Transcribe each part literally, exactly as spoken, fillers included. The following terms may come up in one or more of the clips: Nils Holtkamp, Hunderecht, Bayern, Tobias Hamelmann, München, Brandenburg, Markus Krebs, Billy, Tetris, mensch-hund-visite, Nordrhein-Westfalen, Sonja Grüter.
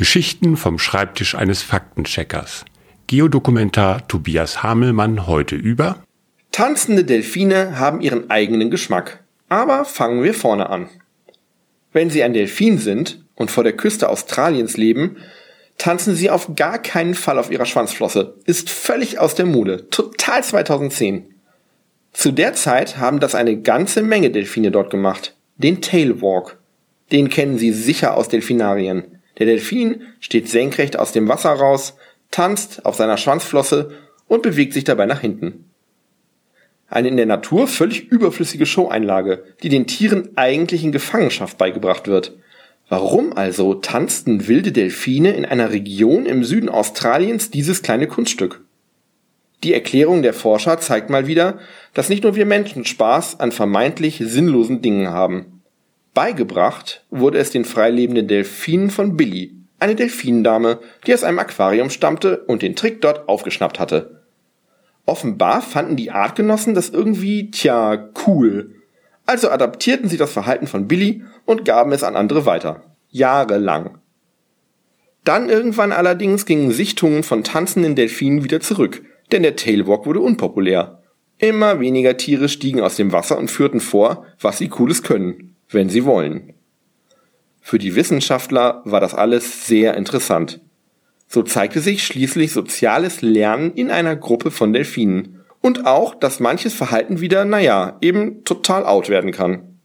Geschichten vom Schreibtisch eines Faktencheckers. Geodokumentar Tobias Hamelmann heute über: Tanzende Delfine haben ihren eigenen Geschmack. Aber fangen wir vorne an. Wenn sie ein Delfin sind und vor der Küste Australiens leben, tanzen sie auf gar keinen Fall auf ihrer Schwanzflosse. Ist völlig aus der Mode. Total zweitausendzehn. Zu der Zeit haben das eine ganze Menge Delfine dort gemacht. Den Tailwalk. Den kennen Sie sicher aus Delfinarien. Der Delfin steht senkrecht aus dem Wasser raus, tanzt auf seiner Schwanzflosse und bewegt sich dabei nach hinten. Eine in der Natur völlig überflüssige Showeinlage, die den Tieren eigentlich in Gefangenschaft beigebracht wird. Warum also tanzten wilde Delfine in einer Region im Süden Australiens dieses kleine Kunststück? Die Erklärung der Forscher zeigt mal wieder, dass nicht nur wir Menschen Spaß an vermeintlich sinnlosen Dingen haben. Beigebracht wurde es den freilebenden Delfinen von Billy, eine Delfindame, die aus einem Aquarium stammte und den Trick dort aufgeschnappt hatte. Offenbar fanden die Artgenossen das irgendwie, tja, cool. Also adaptierten sie das Verhalten von Billy und gaben es an andere weiter. Jahrelang. Dann irgendwann allerdings gingen Sichtungen von tanzenden Delfinen wieder zurück, denn der Tailwalk wurde unpopulär. Immer weniger Tiere stiegen aus dem Wasser und führten vor, was sie Cooles können, wenn sie wollen. Für die Wissenschaftler war das alles sehr interessant. So zeigte sich schließlich soziales Lernen in einer Gruppe von Delfinen. Und auch, dass manches Verhalten wieder, naja, eben total out werden kann.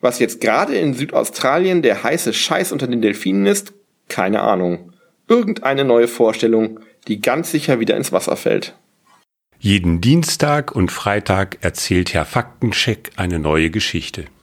Was jetzt gerade in Südaustralien der heiße Scheiß unter den Delfinen ist, keine Ahnung. Irgendeine neue Vorstellung, die ganz sicher wieder ins Wasser fällt. Jeden Dienstag und Freitag erzählt Herr Faktencheck eine neue Geschichte.